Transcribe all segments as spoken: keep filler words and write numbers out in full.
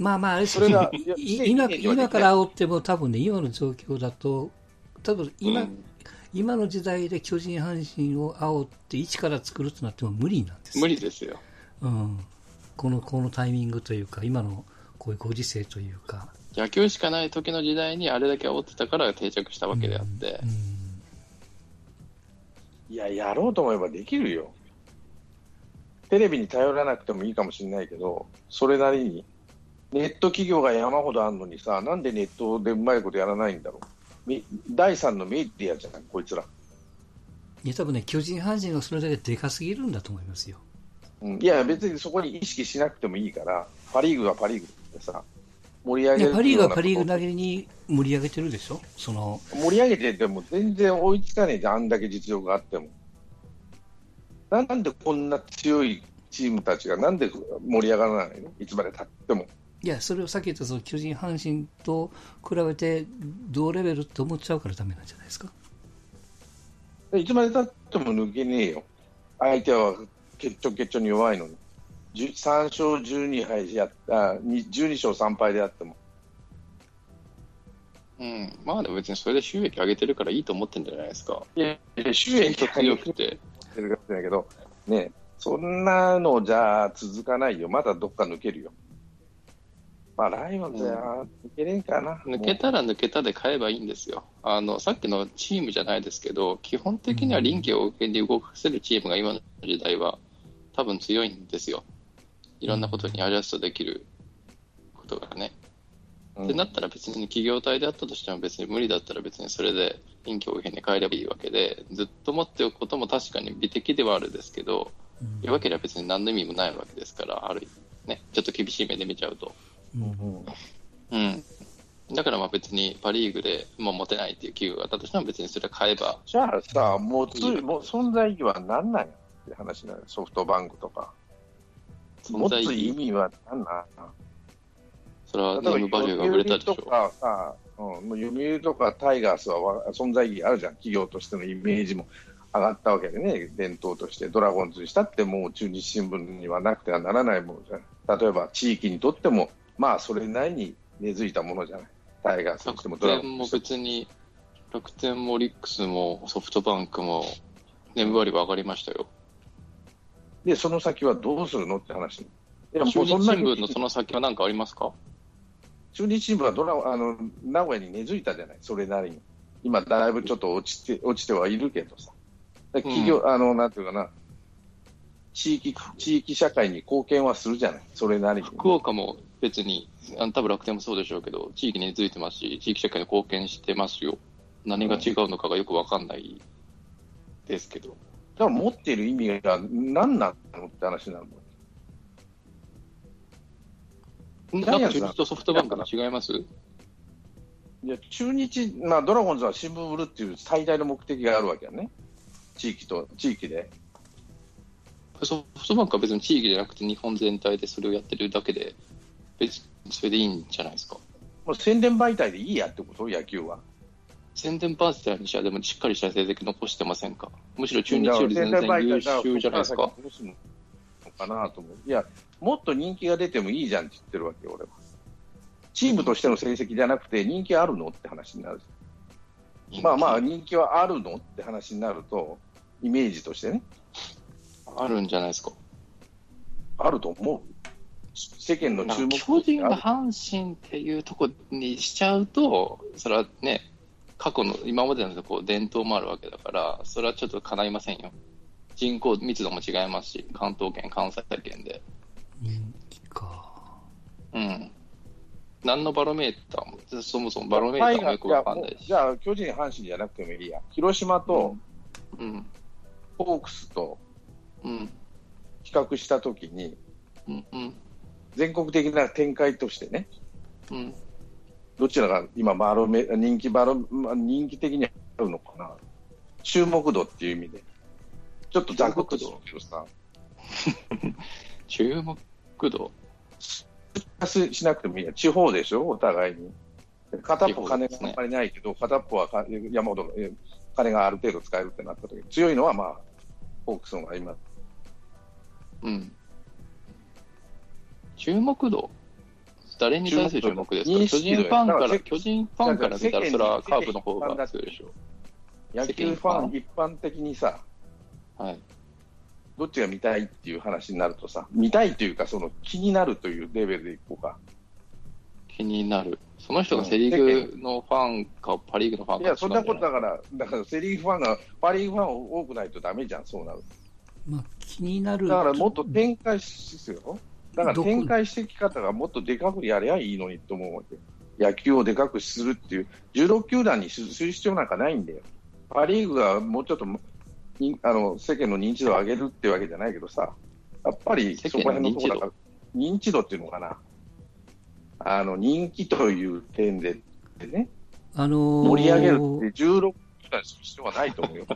まあまあ、それが今、今から煽っても多分ね、今の状況だと、多分今、うん、今の時代で巨人阪神を煽って一から作るとなっても無理なんです。無理ですよ。うん。このこのタイミングというか、今のこういうご時世というか。野球しかない時の時代にあれだけ煽ってたから定着したわけであって。うんうん、いや、やろうと思えばできるよ。テレビに頼らなくてもいいかもしれないけど、それなりに。ネット企業が山ほどあるのにさ、なんでネットでうまいことやらないんだろう。第三のメディアじゃない、こいつら。いや、多分ね、巨人阪神がそれだけでかすぎるんだと思いますよ。うん、いや、別にそこに意識しなくてもいいから、パ・リーグはパ・リーグってさ、盛り上げる。パ・リーグはパ・リーグなりに盛り上げてるでしょ、その。盛り上げてても全然追いつかねえじゃん、あんだけ実力があっても。なんでこんな強いチームたちが、なんで盛り上がらないの、いつまでたっても。いや、それをさっき言ったその巨人阪神と比べて同レベルって思っちゃうからダメなんじゃないですか。いつまでたっても抜けねえよ、相手は決勝決勝に弱いのに。さん勝じゅうに敗でやった、じゅうに勝さん敗であっても、うん、まあでも別にそれで収益上げてるからいいと思ってるんじゃないですか。いやいや、収益強くてってるだけどね、そんなのじゃ続かないよ。まだどっか抜けるよ。まあ、ライオンズは抜けれんかな、うん、抜けたら抜けたで買えばいいんですよ。あのさっきのチームじゃないですけど、基本的には臨機応変で動かせるチームが今の時代は多分強いんですよ。いろんなことにアジャストできることがね、うん、ってなったら別に企業体であったとしても、別に無理だったら別にそれで臨機応変で変えればいいわけで、ずっと持っておくことも確かに美的ではあるんですけど、弱ければ別に何の意味もないわけですから、ある、ね、ちょっと厳しい目で見ちゃうと、うんうん、だからまあ別にパ・リーグでもう持てないっていう企業があったとしても、別にそれ買えば。じゃあさ、もう存在意義は何なんやって話なの。ソフトバンクとか持つ意味は何なん。それはネームバリューが売れたでしょ。読売とかさ、うん、読売とかタイガースは存在意義あるじゃん。企業としてのイメージも上がったわけでね、伝統として。ドラゴンズにしたってもう中日新聞にはなくてはならないものじゃん。例えば地域にとってもまあそれなりに根付いたものじゃない。タイガースにしてもドラゴンズも別に、楽天もオリックスもソフトバンクもネームバリューは上がりましたよ。でその先はどうするのって話。いや、もうそんなに中日新聞のその先は何かありますか。中日新聞はドラあの名古屋に根付いたじゃない、それなりに。今だいぶちょっと落ちて落ちてはいるけどさ、企業、うん、あのなんていうかな、地域地域社会に貢献はするじゃない、それなりに。福岡も別に、あの多分楽天もそうでしょうけど、地域に根付いてますし、地域社会に貢献してますよ。何が違うのかがよく分かんないですけど、うん、だから持っている意味が何なのって話になるの。なんか中日とソフトバンクの違います。いや、中日、まあ、ドラゴンズは新聞売るっていう最大の目的があるわけやね、地域と地域で。ソフトバンクは別に地域じゃなくて日本全体でそれをやってるだけで、別にそれでいいんじゃないですか。もう宣伝媒体でいいやってこと。野球は宣伝媒体にしはでもしっかりした成績残してませんか。むしろ中日より全然優秀じゃないですか。かなと思う。いや、もっと人気が出てもいいじゃんって言ってるわけよ、俺は。チームとしての成績じゃなくて、人気あるのって話になる。まあまあ、人気はあるのって話になると、イメージとしてね。あるんじゃないですか。あると思う。世間の注目。巨人が阪神っていうとこにしちゃうと、それはね、過去の今までのこう伝統もあるわけだから、それはちょっと叶いませんよ。人口密度も違いますし、関東圏、関西圏で人気か。うん。何のバロメーターも、そもそもバロメーターもよくわかんないし。じゃあ、巨人、阪神じゃなくてもいいや。広島と、うん、ホークスと、うん、比較したときに、うんうん、全国的な展開としてね、うん、どちらが今バロメ、人気バロ、人気的にあるのかな。注目度っていう意味で。ちょっとざくっとするけどさ。注目度しなくてもいいや。地方でしょ、お互いに。片っぽ金があんまりないけど、ね、片っぽは山ほど金がある程度使えるってなった時、強いのはまあ、ホークスのが今。うん。注目度、誰に対して注目ですか？巨人ファンから、巨人ファンから見たら、それはカープの方が強いでしょう。野球ファン、一般的にさ、はい、どっちが見たいっていう話になるとさ、見たいというか、その気になるというレベルでいこうか。気になる。その人がセ・リーグのファンか、パ・リーグのファンか。いや、そんなことだから、だからセ・リーグファンが、パ・リーグファン多くないとダメじゃん、そうなる。まあ、気になる。だからもっと展開するよ。だから展開していき方がもっとでかくやればいいのにと思うわけ。野球をでかくするっていう、じゅうろく球団にする必要なんかないんだよ。パ・リーグがもうちょっとあの世間の認知度を上げるってわけじゃないけどさ、やっぱりそこら辺のところだから認知度っていうのかな、あの人気という点でね、あのー、盛り上げるってじゅうろく球団にする必要はないと思うよ。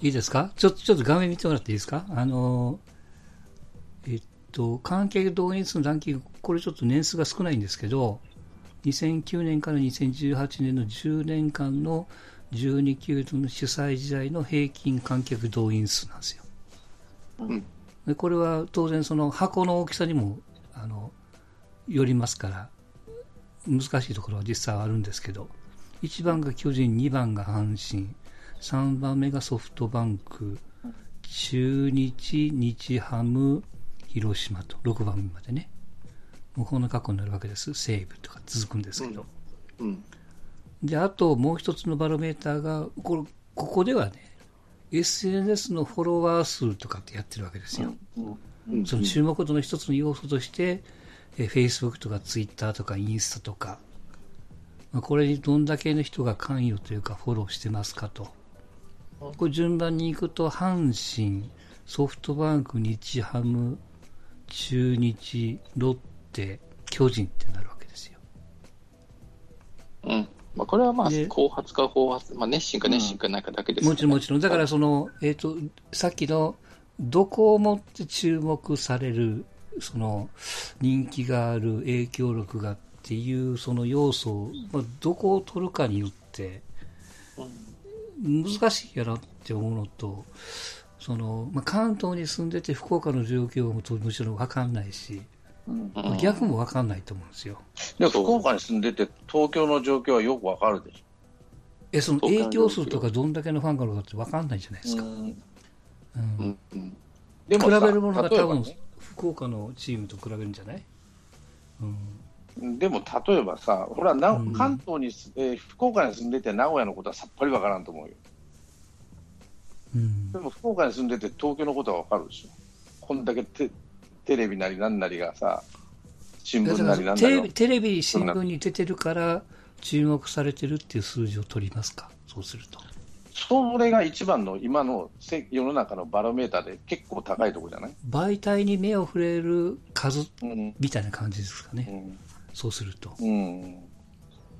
いいですか？ちょっとちょっと画面見てもらっていいですか？あのーえっと、関係動員数のランキング、これちょっと年数が少ないんですけど、にせんきゅうねんからにせんじゅうはちねんのじゅうねんかんのじゅうに球団の主催時代の平均観客動員数なんですよ。うん、でこれは当然その箱の大きさにもあのよりますから難しいところは実際はあるんですけど、いちばんが巨人、にばんが阪神、さんばんめがソフトバンク、中日、日ハム、広島とろくばんめまでね、もうこの過去になるわけです。西武とか続くんですけど、うんうん、であともう一つのバロメーターが こ, ここではね エスエヌエス のフォロワー数とかってやってるわけですよ。うんうん、その注目度の一つの要素としてえ Facebook とか Twitter とかインスタとか、まあ、これにどんだけの人が関与というかフォローしてますかと、これ順番にいくと阪神、ソフトバンク、日ハム、中日、ロッテ、巨人ってなるわけですよ。うん、まあ、これはまあ後発か後発、まあ、熱心か熱心かなんかだけですよね。うん、もちろんもちろん。だからその、えーと、さっきのどこをもって注目される、その人気がある、影響力がっていうその要素を、まあ、どこを取るかによって難しいやなって思うのと、その、まあ、関東に住んでて福岡の状況ももちろん分かんないし、まあ、逆も分かんないと思うんですよ。で福岡に住んでて東京の状況はよく分かるでしょ。えその影響数とかどんだけのファンがあるかって分かんないじゃないですか。うんうんうん、でも比べるものが多分福岡のチームと比べるんじゃない？うん、でも例えばさ、俺はな、うん、関東に、えー、福岡に住んでて名古屋のことはさっぱりわからんと思うよ。うん、でも福岡に住んでて東京のことはわかるでしょ。こんだけ テ, テレビなりなんなりがさ、新聞なりなんなりテレビ新聞に出てるから注目されてるっていう数字を取りますか？そうするとそれが一番の今の世の中のバロメーターで結構高いところじゃない？媒体に目を触れる数みたいな感じですかね。うん、そうすると、うん、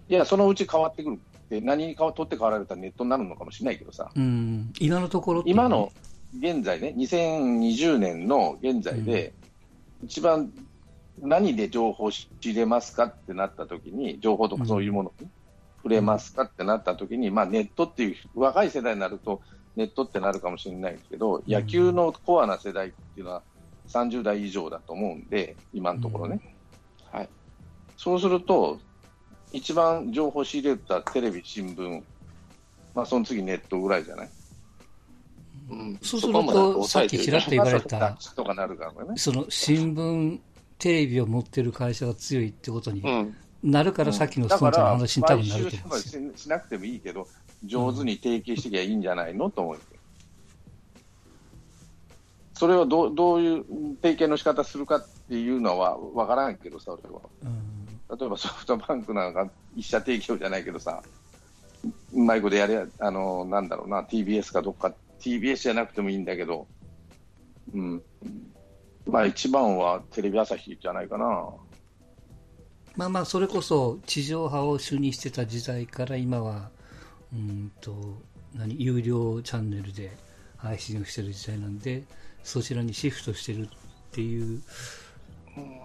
いやそのうち変わってくるって何に取って変わられたらネットになるのかもしれないけどさ、うん、今のところって、ね、今の現在ねにせんにじゅうねんの現在で一番何で情報を仕入れますかってなった時に情報とかそういうもの、うん触れますかってなった時に、まあ、ネットっていう若い世代になるとネットってなるかもしれないけど、野球のコアな世代っていうのはさんじゅう代以上だと思うんで今のところね、うんはい、そうすると一番情報仕入れたテレビ新聞、まあ、その次ネットぐらいじゃない、うん、そうするとさっきちらっと言われたとかなるから、ね、その新聞テレビを持ってる会社が強いってことに、うんなるからさっきのストーンちゃんの話に多分なると思うんですよ。うん、しなくてもいいけど上手に提携していけばいいんじゃないの、うん、と思ってそれを ど, どういう提携の仕方するかっていうのは分からんけどさ、俺は、うん、例えばソフトバンクなんか一社提供じゃないけどさうまいことやれあのなんだろうな ティービーエス かどっか ティービーエス じゃなくてもいいんだけど、うんまあ、一番はテレビ朝日じゃないかな。まあ、まあそれこそ地上波を主にしてた時代から今はうんと何有料チャンネルで配信をしてる時代なんでそちらにシフトしてるっていう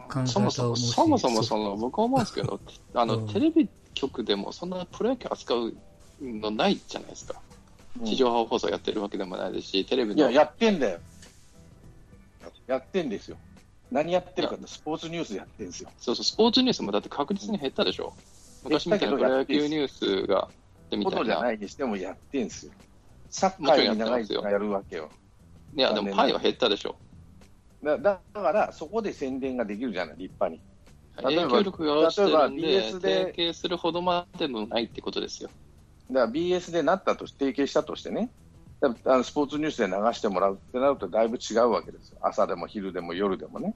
考え方をもし、うん、そもそもその僕は思うんですけどあの、うん、テレビ局でもそんなプロ野球扱うのないじゃないですか。地上波放送やってるわけでもないですしテレビで、うん、いややってんだよやってんですよ何やってるかってスポーツニュースやってるんですよ。そうそう、スポーツニュースもだって確実に減ったでしょ。昔みたいなプロ野球ニュースがみたいなことじゃないにしてもやってるんですよ。サッカーより長い時間やるわけよ。いやでもパイは減ったでしょ。だ, だからそこで宣伝ができるじゃない、立派に。影響力が落ちてるんで、ビーエス で提携するほどまでもないってことですよ。だから ビーエス でなったと提携したとしてね、だあのスポーツニュースで流してもらうってなるとだいぶ違うわけですよ。朝でも昼でも夜でもね。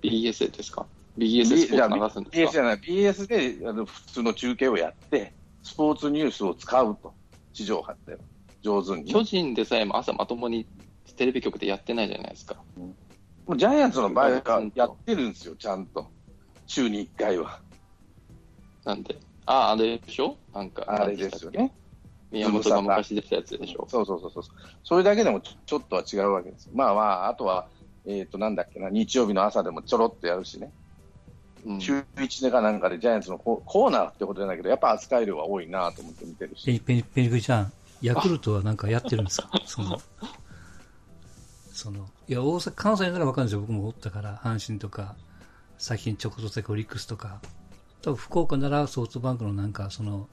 ビーエス ですか ？ビーエス でスポーツ流すんですか？ ビーエス じゃない。ビーエス であの普通の中継をやって、スポーツニュースを使うと地上波って上手に。巨人でさえも朝まともにテレビ局でやってないじゃないですか。うん、もうジャイアンツの場合はやってるんですよ、ちゃんと。週にいっかいは。なんで、ああ、あれでしょ、なんか。あれですよね。宮本が昔出たやつでしょ。そうそうそうそう。それだけでもち ょ, ちょっとは違うわけですよ。まあまあ、あとは、えっ、ー、と、なんだっけな、日曜日の朝でもちょろっとやるしね。うん、週いちでかなんかでジャイアンツのコーナーってことじゃないけど、やっぱ扱い量は多いなと思って見てるし。ペニペニクリちゃん、ヤクルトはなんかやってるんですか？そのそのいや大阪関西なら分かるんですよ。僕もおったから阪神とか最近直属的オリックスとか、多分福岡ならソフトバンクのなんかその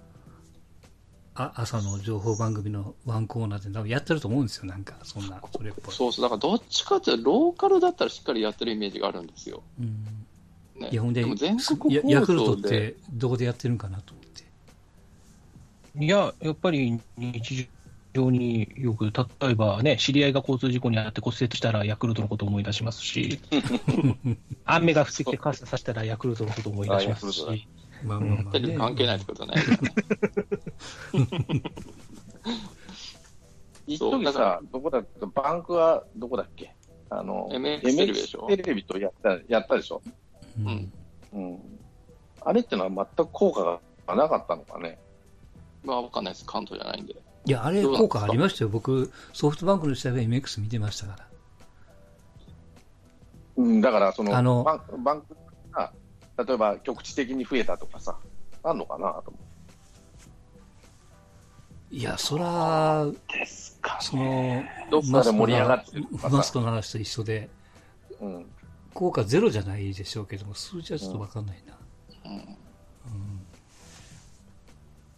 あ朝の情報番組のワンコーナーで多分やってると思うんですよ。なんかそんなそれっぽい。そうそう、だからどっちかっていうとローカルだったらしっかりやってるイメージがあるんですよ。うん、ね、いやほん で, でも全国でヤクルトってどこでやってるんかなと思って。いややっぱり日常非常によく、例えばね、知り合いが交通事故にあって骨折したらヤクルトのことを思い出しますし、雨が降ってきて傘さしたらヤクルトのことを思い出しますし、まあまあまあね、関係ないってことはないからね。一時さ、どこだっけ、バンクはどこだっけ、あの エムエックス テレビでしょ、エムエックス テレビとやった、やったでしょ、うんうん、あれってのは全く効果がなかったのかね。まあ分かんないです、関東じゃないんで。いやあれ効果ありましたよ。僕ソフトバンクの試合は エムエックス 見てましたから。うん、だからそのあのバンバンクが例えば局地的に増えたとかさ、あんのかなと思う。いやそらですか、ね、そのどっかで盛り上がってるマスコの話と一緒で、うん、効果ゼロじゃないでしょうけども、数字はちょっと分かんないな。うん。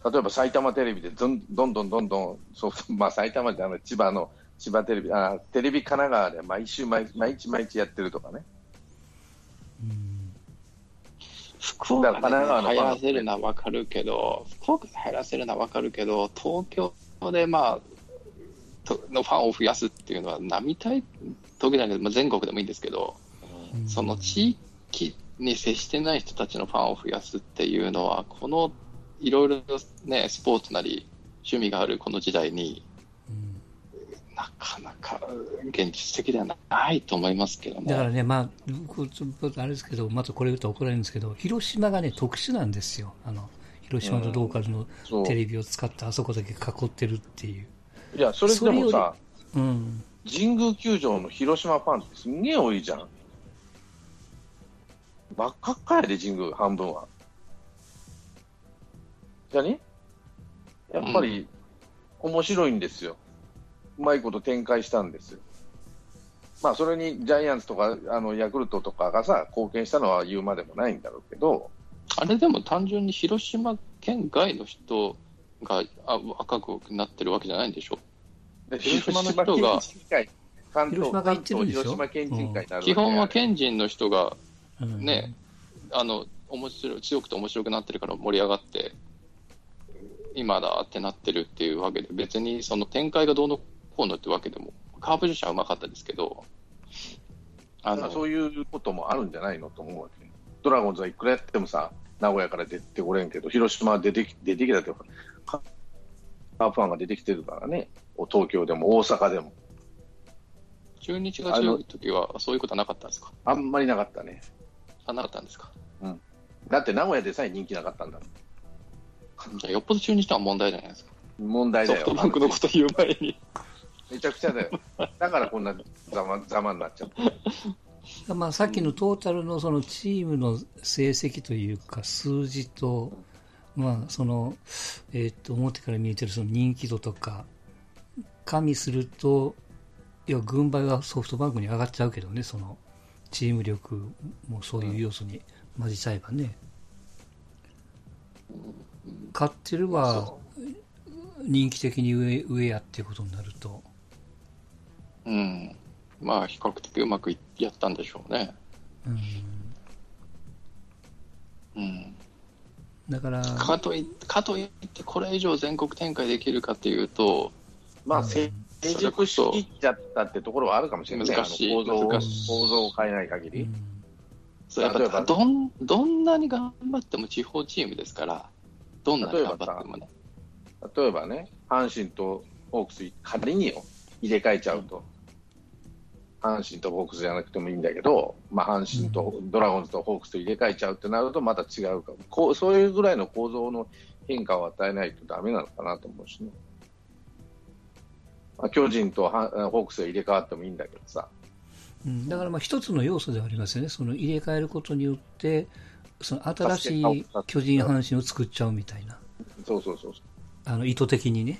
うん、例えば埼玉テレビでどんどんどんどんどんそう、まあ、埼玉じゃない千葉の千葉テレビ、あテレビ神奈川で毎週毎日毎日やってるとかね。うん、福岡で入らせるのは分かるけど、福岡で入らせるのは分かるけど、東京で、まあ、のファンを増やすっていうのは並大時だけど、まあ、全国でもいいんですけど、うん、その地域に接してない人たちのファンを増やすっていうのは、このいろいろね、スポーツなり趣味があるこの時代に、うん、なかなか現実的ではないと思いますけども。だからね、まあ、あれですけど、またこれ言うと怒られるんですけど、広島がね、特殊なんですよ。あの広島のローカルのテレビを使ってあそこだけ囲ってるっていう。いや、それでもさ、うん、神宮球場の広島ファンってすんげえ多いじゃん。真っ赤っかやで、神宮半分は。じゃね、やっぱり面白いんですよ、うん、うまいこと展開したんですよ。まあそれにジャイアンツとかあのヤクルトとかがさ貢献したのは言うまでもないんだろうけど、あれでも単純に広島県外の人が赤くなってるわけじゃないんでしょ。で広島の人が関東、関東広島県人会になるわけ、うん、基本は県人の人がね、うん、あの面白い、強くて面白くなってるから盛り上がって今だってなってるっていうわけで、別にその展開がどうのこうのってわけでも、カープ自身はうまかったですけど、あのそういうこともあるんじゃないのと思うわけ。ドラゴンズはいくらやってもさ、名古屋から出てこれんけど、広島は出てき出てきたというか、カープファンが出てきてるからね、東京でも大阪でも。中日が強い時はそういうことはなかったんですか？あんまりなかったね。あ、なかったんですか？うん。だって名古屋でさえ人気なかったんだ。じゃあよっぽど中日とは問題じゃないですか。問題だよ、ソフトバンクのこと言う前に。めちゃくちゃだよ。だからこんなざま、ざまになっちゃった。まあさっきのトータルのそのチームの成績というか数字と、まあそのえっと表から見えてるその人気度とか加味すると、いや軍配はソフトバンクに上がっちゃうけどね、そのチーム力もそういう要素に混じっちゃえばね、うん、勝ってれば人気的に上、上やっていうことになると、うん、まあ比較的うまくやったんでしょうね。うんうん、だからかとい、かといってこれ以上全国展開できるかっていうと、まあ成熟しきっちゃったってところはあるかもしれない。難しい、構造、難しい、構造を変えない限り、うん、そうやっぱどんどんなに頑張っても地方チームですから、どんなに頑張ってもね。例えばね、阪神とホークス仮によ入れ替えちゃうと、阪神とホークスじゃなくてもいいんだけど、まあ、阪神とドラゴンズとホークスと入れ替えちゃうってなるとまた違うかも。こうそういうぐらいの構造の変化を与えないとダメなのかなと思うしね。まあ、巨人とホークスが入れ替わってもいいんだけどさ、うん、だからまあ一つの要素ではありますよね。その入れ替えることによってその新しい巨人阪神を作っちゃうみたいな。そうそうそうそう、あの意図的にね、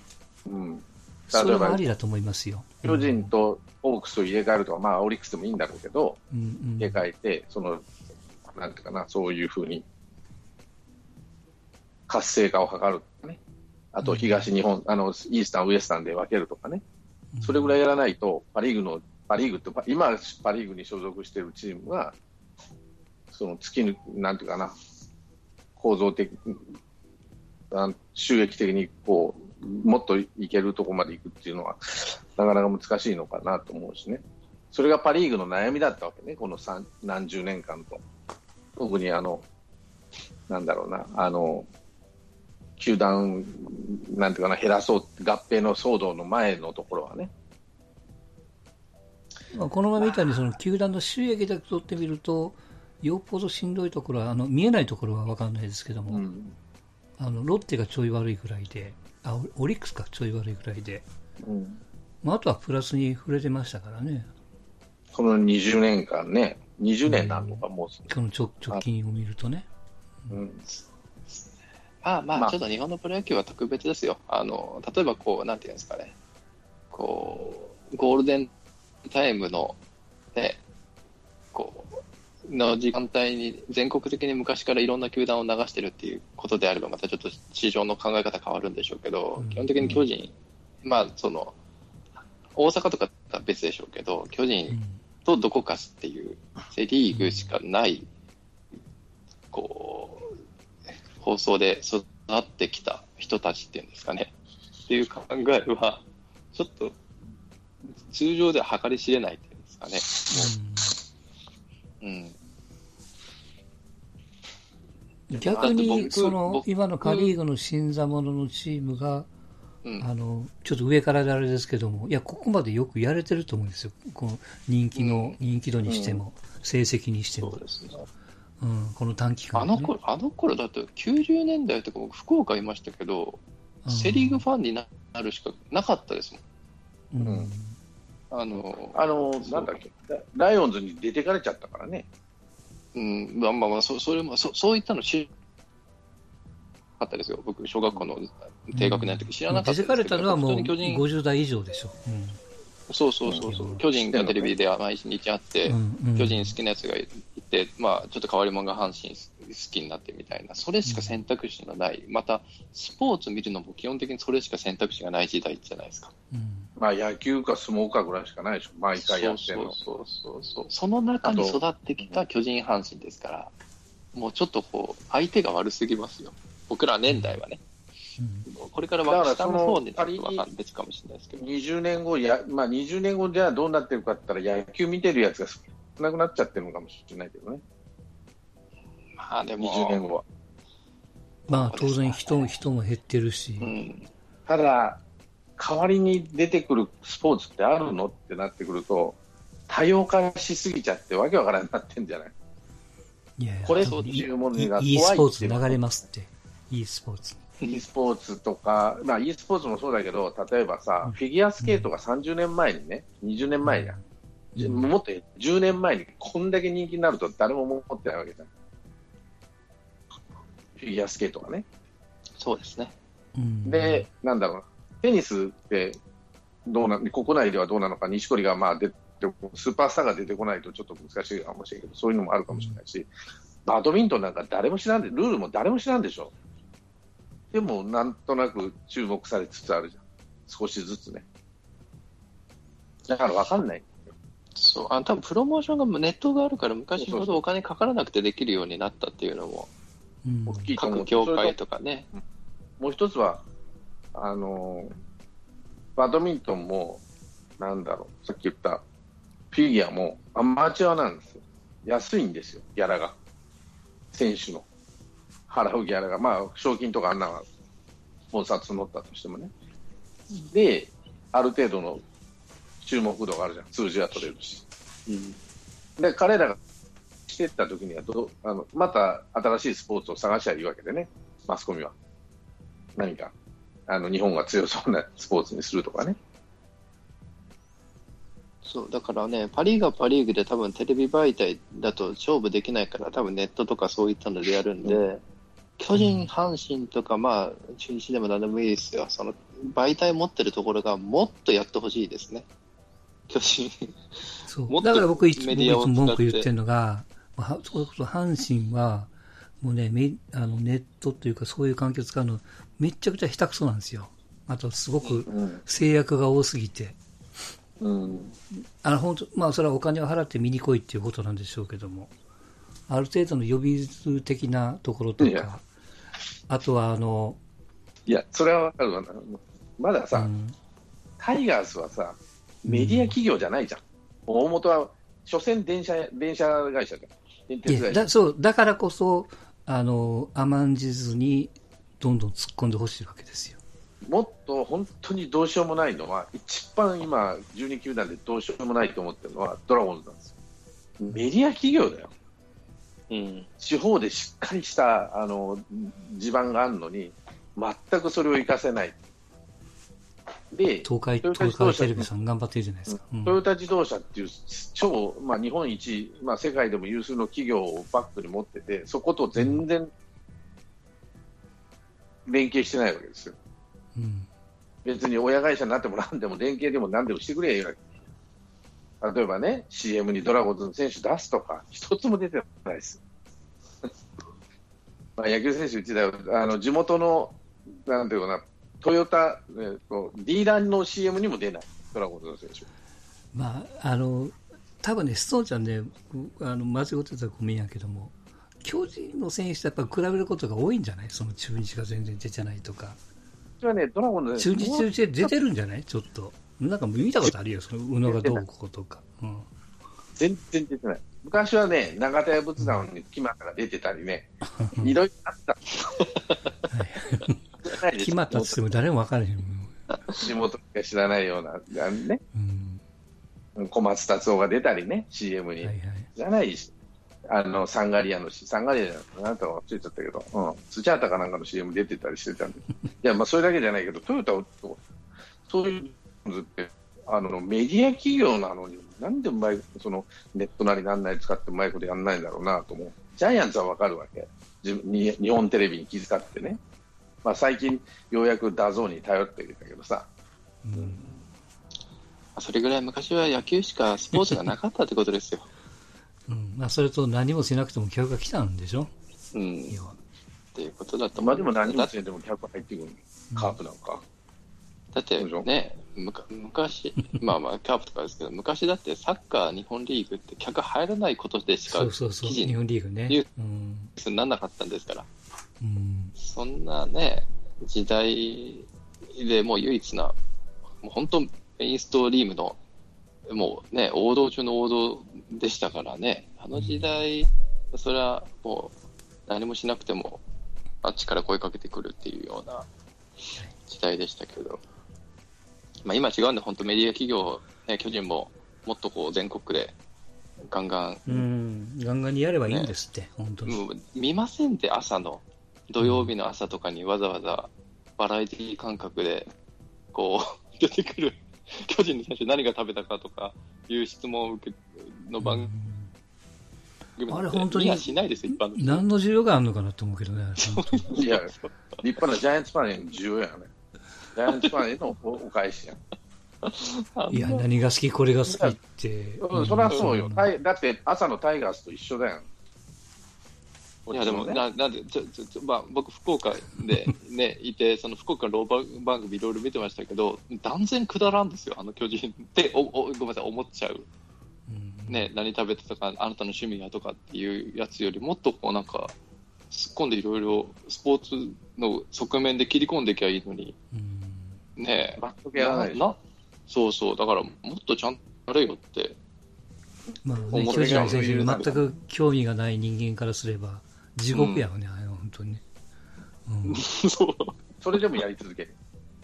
うん、それはありだと思いますよ。巨人とオークスを入れ替えるとか、まあ、オリックスでもいいんだろうけど、うんうん、入れ替えて、そのなんていうかな、そういうふうに活性化を図るとかね、あと東日本、うん、あのイースタン、ウエスタンで分けるとかね、それぐらいやらないと、パ・リーグの、パ・リーグって、今、パ・リーグに所属しているチームが、その月に、なんていうかな、構造的、収益的にこうもっといけるところまでいくっていうのはなかなか難しいのかなと思うしね。それがパ・リーグの悩みだったわけね、この何十年間と。特にあのなんだろうな、あの球団なんていうかな、減らそう合併の騒動の前のところはね、まあ、このままみたいにその球団の収益だけ取ってみるとよっぽどしんどいところは、あの見えないところは分からないですけども、うん、あのロッテがちょい悪いくらいで、あオリックスがちょい悪いくらいで、うん、まあ、あとはプラスに触れてましたからね、このにじゅうねんかんね、にじゅうねんなのか、もうこの直近を見るとね、うんうん、あまあ、まあ、ちょっと日本のプロ野球は特別ですよ。あの例えばこうなんていうんですかね、こうゴールデンタイムのね、こうの時間帯に全国的に昔からいろんな球団を流してるっていうことであればまたちょっと市場の考え方変わるんでしょうけど、基本的に巨人、まあその大阪とかは別でしょうけど、巨人とどこかっていうセリーグしかないこう放送で育ってきた人たちっていうんですかね、っていう考えはちょっと通常では計り知れないっていうんですかね。うん、逆にその今のカ・リーグの新座者のチームが、うん、あのちょっと上からであれですけども、いやここまでよくやれてると思うんですよ、この人気の、うん、人気度にしても、うん、成績にしても、そうですね、うん、この短期間、ね、あの頃、あの頃だときゅうじゅうねんだいとか僕福岡いましたけど、うん、セ・リーグファンになるしかなかったですもん、うんうん、あのあのなんだっけ、ライオンズに出てかれちゃったからね、うん、まあまあ、そ, それも そ, そういったの知らなかったですよ、僕、小学校の低学年の時知らなかったですけど、うん、出てかれたのはもうごじゅうだい以上でしょ、うん、そうそうそうそう、巨人がテレビで毎日あって、うん、巨人好きなやつがいて、まあ、ちょっと変わり者が阪神好きになってみたいな、それしか選択肢がない、うん、またスポーツ見るのも基本的にそれしか選択肢がない時代じゃないですか。うん、まあ、野球か相撲かぐらいしかないでしょ、毎回やってるの。そうそうそうそう。その中に育ってきた巨人阪神ですから、もうちょっとこう相手が悪すぎますよ、僕ら年代はね、うん、これからは下の方でちょっと分かってるかもしれないですけど、にじゅうねんごや、まあ、にじゅうねんごじゃどうなってるかって言ったら野球見てるやつが少なくなっちゃってるのかもしれないけどね。まあでもにじゅうねんごはまあ当然人も人も減ってるし、うん、ただ代わりに出てくるスポーツってあるのってなってくると、多様化しすぎちゃってわけわからんなってんじゃない。いやいや、これそういうものが怖い。 e スポーツ流れますって、 e スポーツ e スポーツとか、まあ e スポーツもそうだけど、例えばさ、うん、フィギュアスケートがさんじゅうねんまえにね、にじゅうねんまえや、うん、もっとじゅうねんまえにこんだけ人気になると誰も思ってないわけじゃん、フィギュアスケートがね。そうですね、うん、でなんだろう、テニスってどうな、国内ではどうなのか、錦織がまあ出でもスーパースターが出てこないとちょっと難しいかもしれないけど、そういうのもあるかもしれないし、バドミントンなんか誰も知らんで、ルールも誰も知らんでしょ。でもなんとなく注目されつつあるじゃん、少しずつね。だから分かんない。そう、あ、多分プロモーションがネットがあるから昔ほどお金かからなくてできるようになったっていうのも大きいと思う。各業界とかね。もう一つはあのバドミントンもなんだろう、さっき言ったフィギュアもアマチュアなんですよ。安いんですよ、ギャラが、選手の払うギャラが、まあ賞金とかあんなスポンサー募ったとしてもね。である程度の注目度があるじゃん、数字は取れるし、うん、で彼らがしていった時にはどあのまた新しいスポーツを探しゃいいわけでね、マスコミは何かあの日本が強そうなスポーツにするとかね。そうだからね、パ・リーグはパ・リーグで多分テレビ媒体だと勝負できないから多分ネットとかそういったのでやるんで、うん、巨人、阪神とか、まあ、中日でも何でもいいですよ。その媒体持ってるところがもっとやってほしいですね。巨人そうだから僕いつも文句言ってるのが、それこそ阪神はもうね、あのネットというかそういう環境を使うのめちゃくちゃ下手くそなんですよ。あとすごく制約が多すぎて、うん、あの本当、まあ、それはお金を払って見に来いっていうことなんでしょうけども、ある程度の予備術的なところとか、あとはあのいやそれは分かるわな。まださ、うん、タイガースはさメディア企業じゃないじゃん、うん、大元は所詮電車電車会社じゃん。いやだ、そうだからこそあの甘んじずにどんどん突っ込んでほしいわけですよ。もっと本当にどうしようもないのは、一番今じゅうに球団でどうしようもないと思ってるのはドラゴンズなんですよ。メディア企業だよ、うん、地方でしっかりしたあの地盤があるのに全くそれを生かせない。で東海テレビさん頑張ってるじゃないですか、うん、トヨタ自動車っていう超、まあ、日本一、まあ、世界でも有数の企業をバックに持ってて、そこと全然連携してないわけですよ、うん、別に親会社になってもなんでも連携でもなんでもしてくれよ。例えばね シーエム にドラゴンズの選手出すとか一つも出てないですまあ野球選手うちだよ、あの地元のなんていうかなトヨタ、えー、とディーラーの シーエム にも出ないドラゴンズの選手。まああの多分ね、ストーンちゃんね、あの間違ってたらごめんやけども、巨人の選手とやっぱり比べることが多いんじゃない。その中日が全然出てないとか、それはねドラゴンの中日中日で出てるんじゃない。ちょっとなんか見たことあるよ、その宇野がどうこうとか、うん、全然出てない。昔はね長田や仏壇にキマタが出てたりね、いろいろあった決まったとしても誰も分からへん。地元が知らないような、ね、うん、小松達夫が出たりね シーエム に、はいはい、知らないし、あのサンガリアのサンガリアのなんか忘れちゃったけど、うん、スジャータかなんかの シーエム 出てたりしてたんでいや、まあ、それだけじゃないけどトヨタをそういうのってあのメディア企業なのになんでうまいそのネットなりなんなり使ってうまいことやんないんだろうなと思う。ジャイアンツは分かるわけ、日本テレビに気遣ってね。まあ、最近ようやくダゾーンに頼っていたけどさ、うん、それぐらい昔は野球しかスポーツがなかったってことですよ、うん、まあ、それと何もしなくても客が来たんでしょ、うん、っていうことだと思う。まあでも何もしなくても客入ってくる、うん、カープなんかだってね、むか昔まあまあカープとかですけど、昔だってサッカー日本リーグって客入らないことでしか記事にならなかったんですから、うん、そんなね時代でもう唯一な、もう本当メインストリームのもうね王道中の王道でしたからね、あの時代、うん、それはもう何もしなくてもあっちから声かけてくるっていうような時代でしたけど、まあ、今違うんで本当メディア企業、ね、巨人ももっとこう全国でガンガン、うん、ガンガンにやればいいんですって、ね、本当に見ませんって。朝の土曜日の朝とかにわざわざバラエティ感覚でこう出てくる巨人の選手何が食べたかとかいう質問を受けの番組なんて、あれ本当に見やしないですよ、一般の人。何の需要があるのかなと思うけどねいや立派なジャイアンツファンへの需要やね、ジャイアンツファンへのお返しやいや何が好きこれが好きって、うん、そりゃそうよ、うん、だって朝のタイガースと一緒だよ。いやでもななんでちょちょちょ、まあ、僕福岡で、ね、いてその福岡のロー番組いろいろ見てましたけど断然くだらんですよあの巨人っておおごめんなさい思っちゃう、うんね、何食べてとかあなたの趣味やとかっていうやつよりもっとこうなんか突っ込んでいろいろスポーツの側面で切り込んでいけばいいのに、うん、ねえなそうそうだからもっとちゃんとやれよって、まあね、巨人の選手に全く興味がない人間からすれば地獄やわね、うん、あれは本当にね、うん、そうそれでもやり続ける、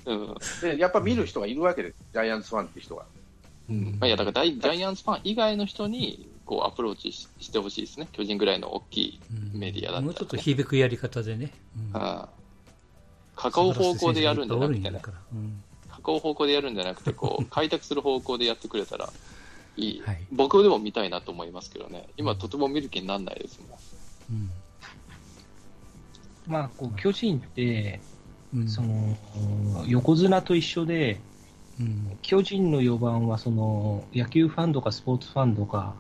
うん、でやっぱ見る人がいるわけですジャイアンツファンって人が、うんまあ、いやだからジャイアンツファン以外の人にこうアプローチ し, してほしいですね巨人ぐらいの大きいメディアだったら、ねうん、もうちょっと響くやり方でね、うん、ああ囲う方向でやるんだなみたいなこう方向でやるんじゃなくてこう開拓する方向でやってくれたらいい、はい、僕でも見たいなと思いますけどね今とても見る気にならないですもん、うん、まあこう巨人って、うん、その横綱と一緒で、うん、巨人のよんばんはその野球ファンとかスポーツファンとか、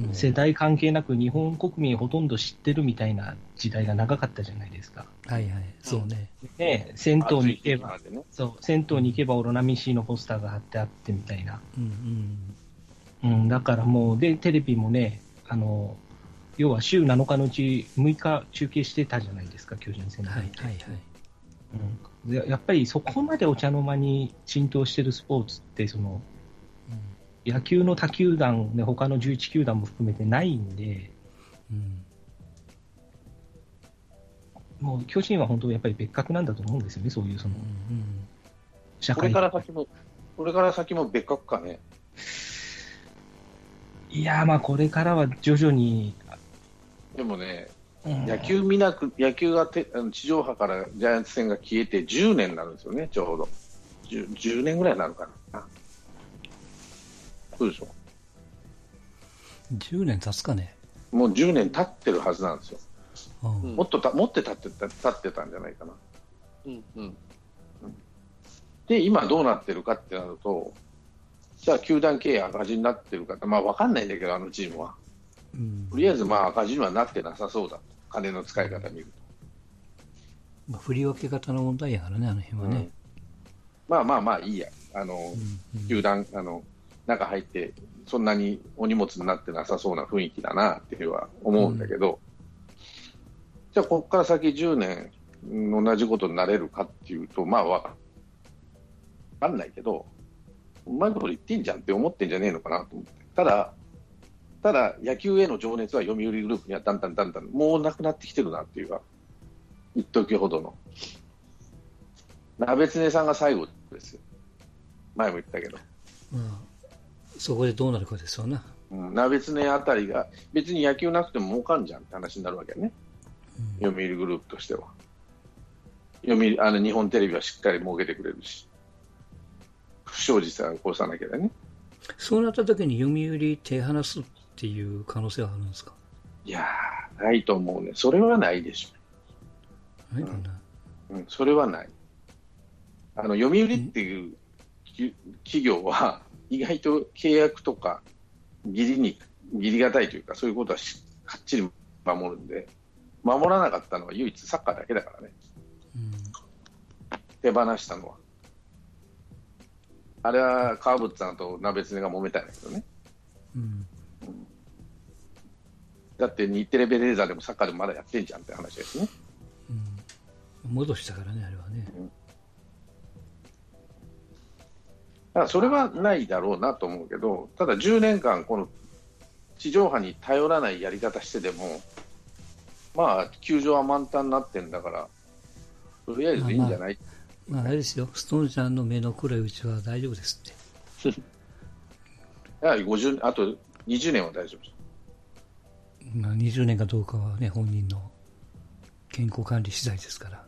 うん、世代関係なく日本国民ほとんど知ってるみたいな時代が長かったじゃないですか。はいはい、そうね。で、銭湯に行けば、そう、銭湯に行けばオロナミン C のポスターが貼ってあってみたいな。うんうん。うん、だからもうでテレビもね、あの要は週なのかのうちむいか中継してたじゃないですか巨人戦で。はいはいはい。うん、でやっぱりそこまでお茶の間に浸透してるスポーツってその。野球の他球団、ね、他のじゅういち球団も含めてないんで、うん、もう巨人は本当にやっぱり別格なんだと思うんですよね、そういうその、うん、社会これから先もこれから先も別格かね。いやーまあこれからは徐々にでもね、うん、野球見なく野球がて地上波からジャイアンツ戦が消えてじゅうねんになるんですよね、ちょうど 10, じゅうねんぐらいになるかな。そうでしょじゅうねん経つかね。もうじゅうねん経ってるはずなんですよ、うん、もっとたもって経ってた経ってたんじゃないかな、うんうん、で今どうなってるかってなるとじゃあ球団経営赤字になってるかって、まあ、分かんないんだけどあのチームは、うん、とりあえずまあ赤字にはなってなさそうだと金の使い方見ると、まあ、振り分け方の問題やからねあの辺はね、うん、まあまあまあいいやあの、うんうん、球団あの中入ってそんなにお荷物になってなさそうな雰囲気だなっていうは思うんだけど、うん、じゃあここから先じゅうねん同じことになれるかっていうとまあ分かんないけどうまいこと言ってんじゃんって思ってんじゃねえのかなと思って。ただただ野球への情熱は読売グループにはだんだんだんだんもうなくなってきてるなっていうか一時ほどの鍋常さんが最後ですよ。前も言ったけど、うんそこでどうなるかですよね。うん、鍋常あたりが別に野球なくても儲かんじゃんって話になるわけね、うん、読売グループとしては読売あの日本テレビはしっかり儲けてくれるし不祥事さんを起こさなきゃだね。そうなった時に読売手離すっていう可能性はあるんですか。いやーないと思うね。それはないでしょ。ないかな、うんうん、それはない。あの読売っていう企業は意外と契約とかギリにギリがたいというかそういうことはかっちり守るんで守らなかったのは唯一サッカーだけだからね、うん、手放したのはあれは川淵さんと鍋常が揉めたんだけどね、うんうん、だって日テレベレーザーでもサッカーでもまだやってんじゃんって話ですね、うん、戻したからねあれはね、うんだからそれはないだろうなと思うけどただじゅうねんかんこの地上波に頼らないやり方してでもまあ球場は満タンになってんだからとりあえずいいんじゃない、まあまあ、あれですよストーンちゃんの目の黒いうちは大丈夫ですってやはりごじゅうあとにじゅうねんは大丈夫です、まあ、にじゅうねんかどうかはね本人の健康管理次第ですから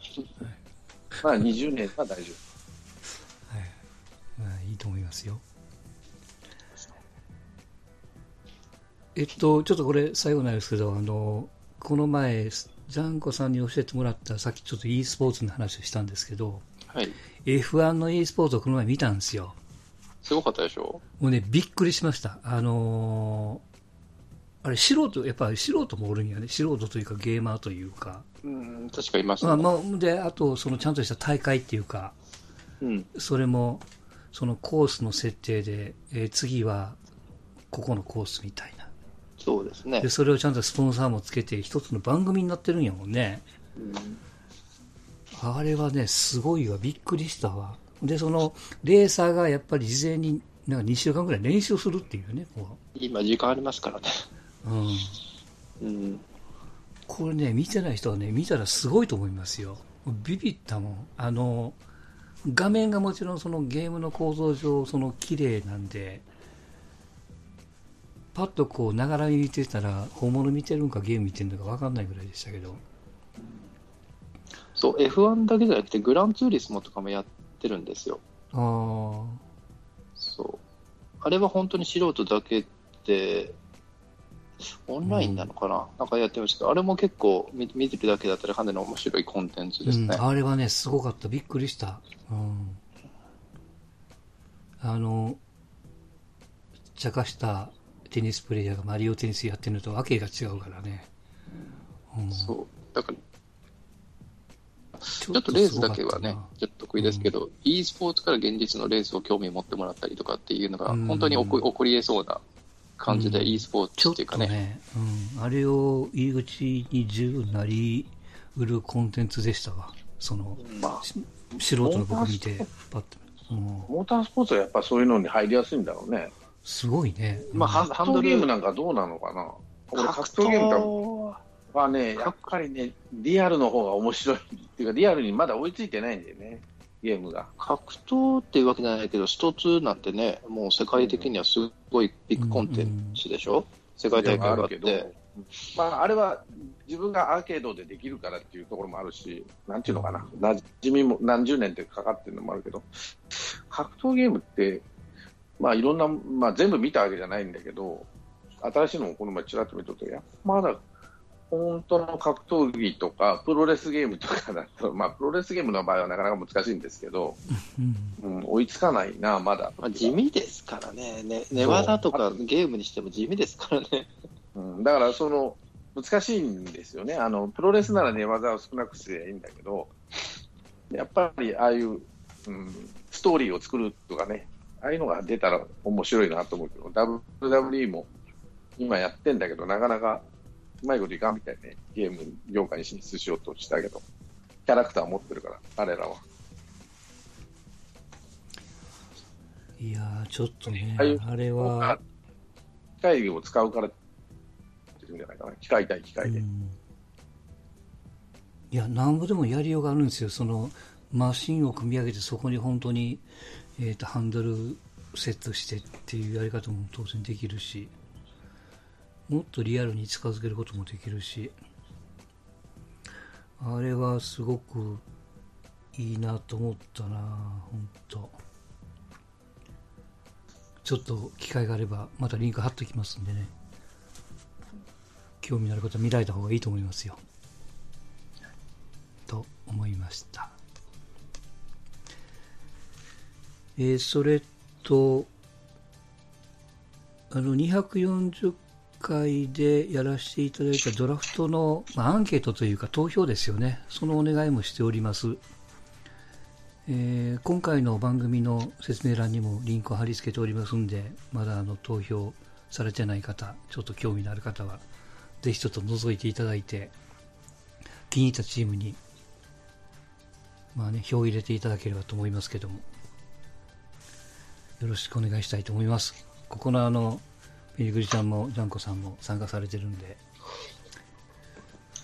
まあにじゅうねんは大丈夫いいと思いますよ。えっとちょっとこれ最後なんですけどあのこの前ジャンコさんに教えてもらったさっきちょっと e スポーツの話をしたんですけど、はい、エフワン の e スポーツをこの前見たんですよ、すごかったでしょ。もうね、びっくりしました。あのー、あれ素人、やっぱり素人もおるんやね。素人というかゲーマーというか。うん、確かいました、ね。まあ、まあ、で、あと、そのちゃんとした大会っていうか、うん、それも、そのコースの設定で、えー、次は、ここのコースみたいな。そうですね。で、それをちゃんとスポンサーもつけて、一つの番組になってるんやもんね。うん、あれはね、すごいわ。びっくりしたわ。で、そのレーサーがやっぱり事前になんかにしゅうかんぐらい練習するっていうね。こう今時間ありますからね、うんうん、これね見てない人はね見たらすごいと思いますよ。ビビったもん。あの画面がもちろんそのゲームの構造上その綺麗なんでパッとこうながら見てたら本物見てるんかゲーム見てるのか分かんないぐらいでしたけど、そう エフワン だけじゃなくてグランツーリスモとかもやっててるんですよ。あ、そうあれは本当に素人だけでオンラインなのかな、うん、なんかやってましたけど、あれも結構 見, 見てるだけだったらかなり面白いコンテンツですね、うん、あれはねすごかった。びっくりした、うん、あの茶化したテニスプレイヤーがマリオテニスやってるのとわけが違うからね、うん、そうだからちょっとレースだけはね、ちょっと得意ですけど、うん、e スポーツから現実のレースを興味持ってもらったりとかっていうのが、本当に起 こ,、うん、起こり得そうな感じで、うん、e スポーツっていうかね。ね、うん、あれを入り口に十分なりうるコンテンツでしたわ。その、まあ、素人の僕見て、パッと、うん。モータースポーツはやっぱそういうのに入りやすいんだろうね。すごいね。まあ、うん、ハンドゲームなんかどうなのかな。俺、格闘ゲームだもん。まあね、やっぱりねリアルの方が面白いっていうかリアルにまだ追いついてないんだよねゲームが。格闘っていうわけじゃないけど一つなんてねもう世界的にはすごいビッグコンテンツでしょ、うんうん、世界大会があって、まあ、あれは自分がアーケードでできるからっていうところもあるし、なんていうのかな、馴染みも何十年ってかかってるのもあるけど、格闘ゲームってまあいろんな、まあ、全部見たわけじゃないんだけど新しいのもこの前ちらっと見とったけど、まだ本当の格闘技とかプロレスゲームとかだと、まあ、プロレスゲームの場合はなかなか難しいんですけど、うんうん、追いつかないなまだ、まあ、地味ですからね、ね、寝技とかゲームにしても地味ですからね、うん、だからその難しいんですよね。あのプロレスなら寝技を少なくしていいんだけど、やっぱりああいう、うん、ストーリーを作るとかね、ああいうのが出たら面白いなと思うけど、 ダブリューダブリューイー も今やってんだけどなかなかうまいこといかんみたいね。ゲーム業界に進出しようとしたけどキャラクター持ってるから彼らは。いやーちょっとね、あ, あれは機械を使うからってるんじゃないかな。機械対機械で、うん、いやなんぼでもやりようがあるんですよ。そのマシンを組み上げてそこに本当に、えーと、ハンドルセットしてっていうやり方も当然できるし。もっとリアルに近づけることもできるし、あれはすごくいいなと思ったな。本当ちょっと機会があればまたリンク貼っときますんでね、興味のある方は見られた方がいいと思いますよと思いました。えー、それとあのにひゃくよんじゅっかいでやらせていただいたドラフトの、まあ、アンケートというか投票ですよね。そのお願いもしております。えー、今回の番組の説明欄にもリンクを貼り付けておりますので、まだあの投票されてない方、ちょっと興味のある方はぜひちょっと覗いていただいて、気に入ったチームに、まあね、票を入れていただければと思いますけども、よろしくお願いしたいと思います。ここのあのペリグリちゃんもジャンコさんも参加されてるんで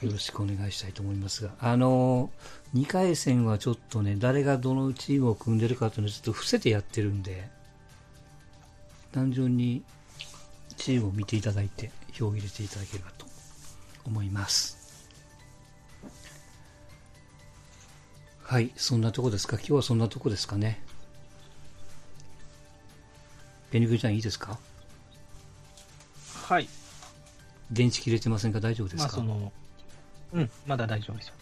よろしくお願いしたいと思いますが、あのにかい戦はちょっとね誰がどのチームを組んでるかというのをちょっと伏せてやってるんで、単純にチームを見ていただいて票を入れていただければと思います。はい、そんなとこですか。今日はそんなとこですかね。ペリグリちゃんいいですか。はい、電池切れてませんか、大丈夫ですか。まあ、そのうん、まだ大丈夫ですよ。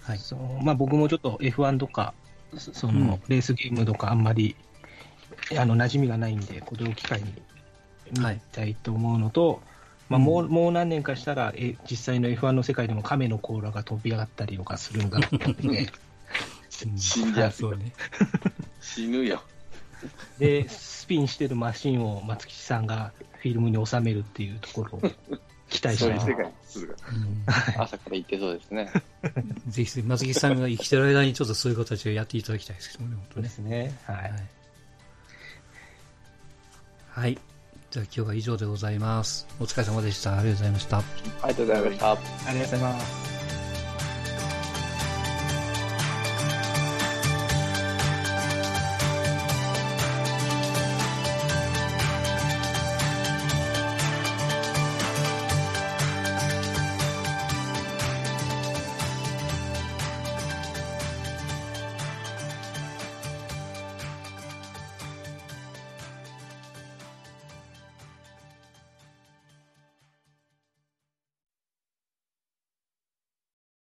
はい、そうまあ、僕もちょっと エフワン とかその、うん、レースゲームとかあんまりあの馴染みがないんで、これを機会に見たいと思うのと、はい、まあ、もう、うん、もう何年かしたらえ実際の エフワン の世界でも亀の甲羅が飛び上がったりとかするんだろうと思って、ね、死ぬやそうね死ぬよ。でスピンしてるマシンを松吉さんがフィルムに収めるっていうところを期待してます。そういう世界する、うん、朝から行ってそうですねぜひ松木さんが生きてる間にちょっとそういう形をやっていただきたいですけどね、本当ね。そうですね、はい、はいはい、じゃあ今日は以上でございます。お疲れ様でした。ありがとうございました。ありがとうございました。ありがとうございます。